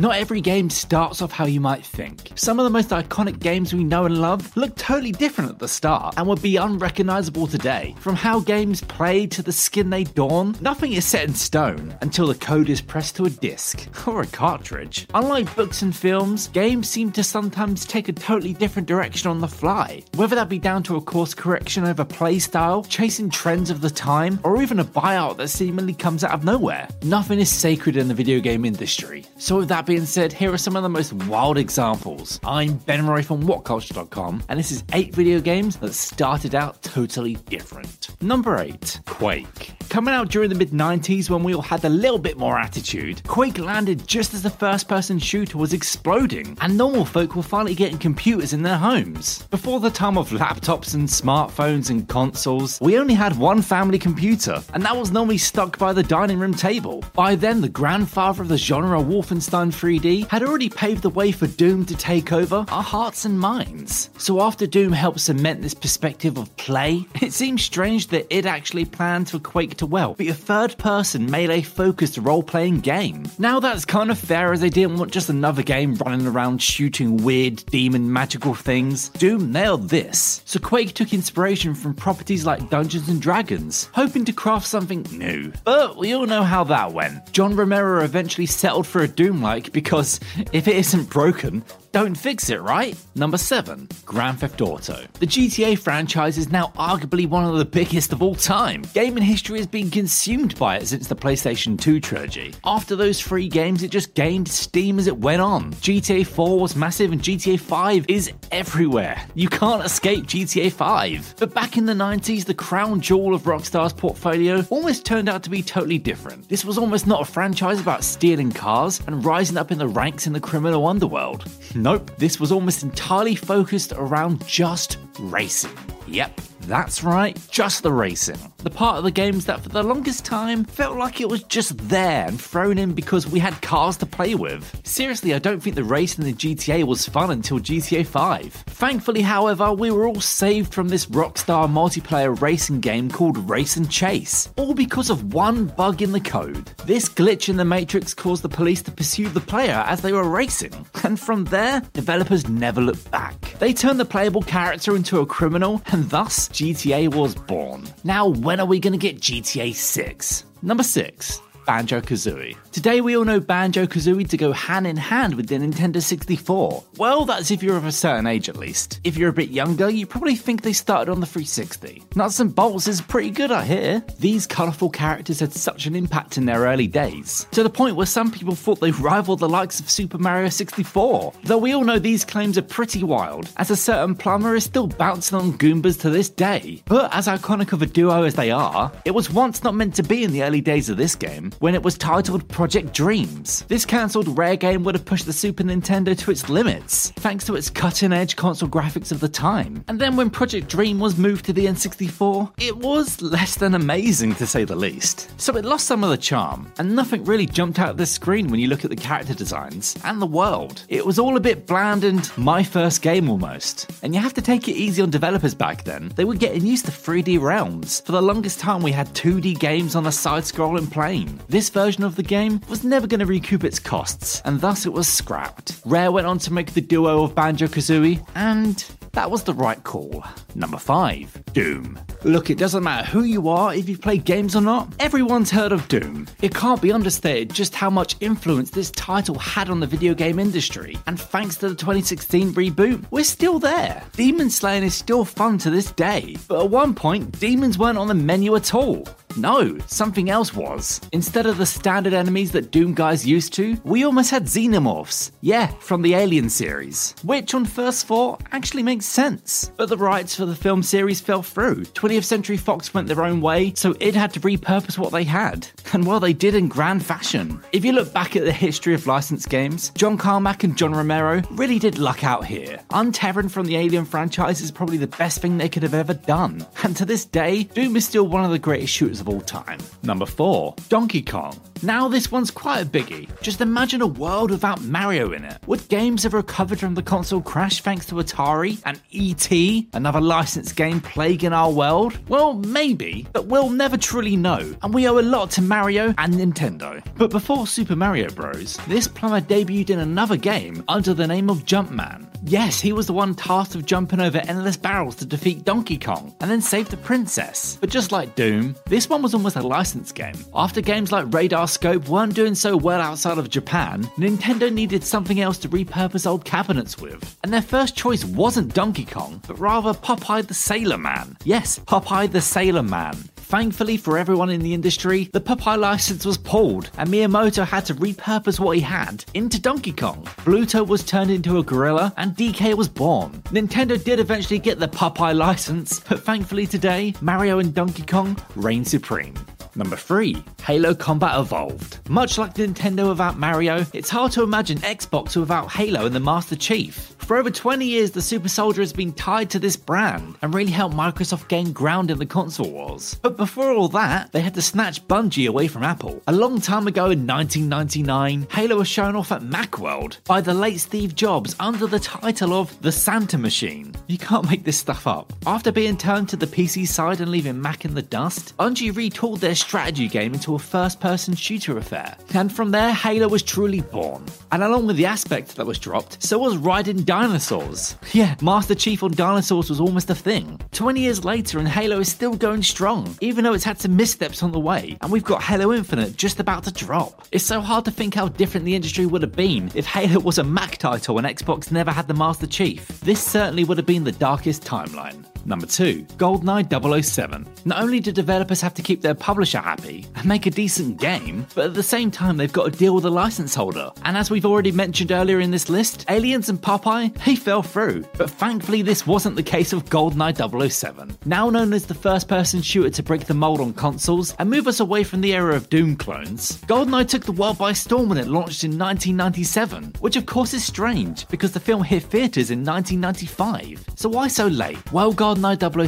Not every game starts off how you might think. Some of the most iconic games we know and love look totally different at the start and would be unrecognisable today. From how games play to the skin they don, nothing is set in stone until the code is pressed to a disc or a cartridge. Unlike books and films, games seem to sometimes take a totally different direction on the fly. Whether that be down to a course correction over playstyle, chasing trends of the time, or even a buyout that seemingly comes out of nowhere. Nothing is sacred in the video game industry. So with that being said, here are some of the most wild examples. I'm Ben Murray from whatculture.com, and this is 8 video games that started out totally different. Number 8, Quake. Coming out during the mid-90s when we all had a little bit more attitude, Quake landed just as the first-person shooter was exploding, and normal folk were finally getting computers in their homes. Before the time of laptops and smartphones and consoles, we only had one family computer, and that was normally stuck by the dining room table. By then, the grandfather of the genre, Wolfenstein 3D, had already paved the way for Doom to take over our hearts and minds. So after Doom helped cement this perspective of play, it seems strange that it actually planned for Quake to be a third-person melee-focused role-playing game. Now that's kind of fair, as they didn't want just another game running around shooting weird demon magical things. Doom nailed this, so Quake took inspiration from properties like Dungeons & Dragons, hoping to craft something new. But we all know how that went. John Romero eventually settled for a Doom-like because if it isn't broken, don't fix it, right? Number 7, Grand Theft Auto. The GTA franchise is now arguably one of the biggest of all time. Gaming history has been consumed by it since the PlayStation 2 trilogy. After those 3 games, it just gained steam as it went on. GTA 4 was massive and GTA 5 is everywhere. You can't escape GTA 5. But back in the 90s, the crown jewel of Rockstar's portfolio almost turned out to be totally different. This was almost not a franchise about stealing cars and rising up in the ranks in the criminal underworld. Nope, this was almost entirely focused around just racing. Yep, that's right, just the racing. The part of the games that for the longest time felt like it was just there and thrown in because we had cars to play with. Seriously, I don't think the race in the GTA was fun until GTA 5. Thankfully, however, we were all saved from this Rockstar multiplayer racing game called Race and Chase, all because of one bug in the code. This glitch in the Matrix caused the police to pursue the player as they were racing, and from there, developers never looked back. They turned the playable character into a criminal, and thus, GTA was born. Now, when are we going to get GTA 6? Number 6. Banjo Kazooie. Today we all know Banjo Kazooie to go hand in hand with the Nintendo 64. Well, that's if you're of a certain age at least. If you're a bit younger, you probably think they started on the 360. Nuts and bolts is pretty good, I hear. These colourful characters had such an impact in their early days, to the point where some people thought they rivaled the likes of Super Mario 64. Though we all know these claims are pretty wild, as a certain plumber is still bouncing on Goombas to this day. But as iconic of a duo as they are, it was once not meant to be in the early days of this game, when it was titled Project Dreams. This cancelled Rare game would have pushed the Super Nintendo to its limits, thanks to its cutting-edge console graphics of the time. And then when Project Dream was moved to the N64, it was less than amazing to say the least. So it lost some of the charm, and nothing really jumped out of the screen when you look at the character designs and the world. It was all a bit bland and my first game almost. And you have to take it easy on developers back then. They were getting used to 3D realms. For the longest time we had 2D games on a side-scrolling plane. This version of the game was never going to recoup its costs, and thus it was scrapped. Rare went on to make the duo of Banjo Kazooie, and that was the right call. Number 5. Doom. Look, it doesn't matter who you are, if you play games or not, everyone's heard of Doom. It can't be understated just how much influence this title had on the video game industry, and thanks to the 2016 reboot, we're still there. Demon slaying is still fun to this day, but at one point, demons weren't on the menu at all. No, something else was. Instead of the standard enemies that Doom guys used to, we almost had xenomorphs. Yeah, from the Alien series. Which, on first thought, actually makes sense. But the rights for the film series fell through. 20th Century Fox went their own way, so it had to repurpose what they had. And well, they did in grand fashion. If you look back at the history of licensed games, John Carmack and John Romero really did luck out here. Untethered from the Alien franchise is probably the best thing they could have ever done. And to this day, Doom is still one of the greatest shooters of all time. Number 4. Donkey Kong. Now this one's quite a biggie. Just imagine a world without Mario in it. Would games have recovered from the console crash thanks to Atari and E.T., another licensed game plaguing our world? Well, maybe, but we'll never truly know, and we owe a lot to Mario and Nintendo. But before Super Mario Bros., this plumber debuted in another game under the name of Jumpman. Yes, he was the one tasked with jumping over endless barrels to defeat Donkey Kong and then save the princess. But just like Doom, this one was almost a license game. After games like Radar Scope weren't doing so well outside of Japan, Nintendo needed something else to repurpose old cabinets with. And their first choice wasn't Donkey Kong, but rather Popeye the Sailor Man. Yes, Popeye the Sailor Man. Thankfully for everyone in the industry, the Popeye license was pulled, and Miyamoto had to repurpose what he had into Donkey Kong. Bluto was turned into a gorilla, and DK was born. Nintendo did eventually get the Popeye license, but thankfully today, Mario and Donkey Kong reign supreme. Number 3. Halo Combat Evolved. Much like Nintendo without Mario, it's hard to imagine Xbox without Halo and the Master Chief. For over 20 years, the Super Soldier has been tied to this brand and really helped Microsoft gain ground in the console wars. But before all that, they had to snatch Bungie away from Apple. A long time ago in 1999, Halo was shown off at Macworld by the late Steve Jobs under the title of The Santa Machine. You can't make this stuff up. After being turned to the PC side and leaving Mac in the dust, Bungie retooled their strategy game into a first-person shooter affair, and from there Halo was truly born. And along with the aspect that was dropped, so was riding dinosaurs. Yeah, Master Chief on dinosaurs was almost a thing. 20 years later and Halo is still going strong, even though it's had some missteps on the way, and we've got Halo Infinite just about to drop. It's so hard to think how different the industry would have been if Halo was a Mac title and Xbox never had the Master Chief. This certainly would have been the darkest timeline. Number 2. Goldeneye 007. Not only do developers have to keep their publisher happy and make a decent game, but at the same time they've got to deal with the license holder. And as we've already mentioned earlier in this list, Aliens and Popeye, they fell through. But thankfully this wasn't the case of Goldeneye 007. Now known as the first-person shooter to break the mold on consoles and move us away from the era of Doom clones, Goldeneye took the world by storm when it launched in 1997, which of course is strange because the film hit theatres in 1995. So why so late? Well, Goldeneye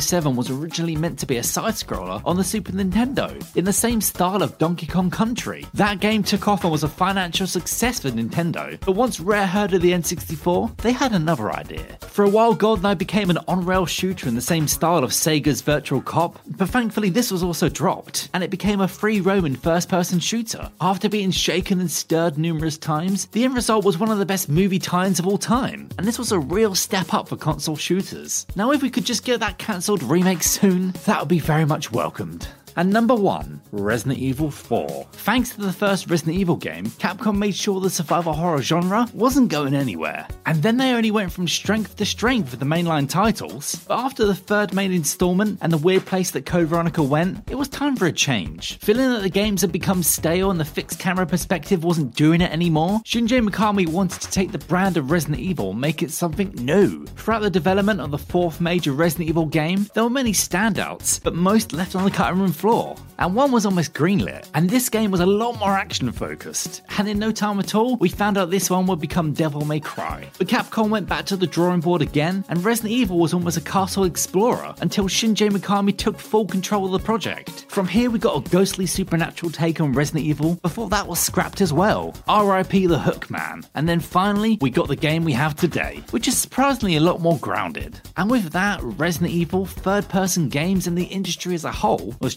007 was originally meant to be a side-scroller on the Super Nintendo, in the same style of Donkey Kong Country. That game took off and was a financial success for Nintendo, but once Rare heard of the N64, they had another idea. For a while, Goldeneye became an on-rail shooter in the same style of Sega's Virtual Cop, but thankfully this was also dropped, and it became a free-roaming first-person shooter. After being shaken and stirred numerous times, the end result was one of the best movie tie-ins of all time, and this was a real step up for console shooters. Now if we could just get that cancelled remake soon, that would be very much welcomed. And number 1, Resident Evil 4. Thanks to the first Resident Evil game, Capcom made sure the survival horror genre wasn't going anywhere. And then they only went from strength to strength with the mainline titles. But after the third main installment and the weird place that Code Veronica went, it was time for a change. Feeling that the games had become stale and the fixed camera perspective wasn't doing it anymore, Shinji Mikami wanted to take the brand of Resident Evil and make it something new. Throughout the development of the fourth major Resident Evil game, there were many standouts, but most left on the cutting room floor, and one was almost greenlit, and this game was a lot more action focused, and in no time at all we found out this one would become Devil May Cry. But Capcom went back to the drawing board again, and Resident Evil was almost a castle explorer until Shinji Mikami took full control of the project. From here we got a ghostly supernatural take on Resident Evil before that was scrapped as well. R.I.P. the Hook Man. And then finally we got the game we have today, which is surprisingly a lot more grounded. And with that, Resident Evil, third person games and the industry as a whole was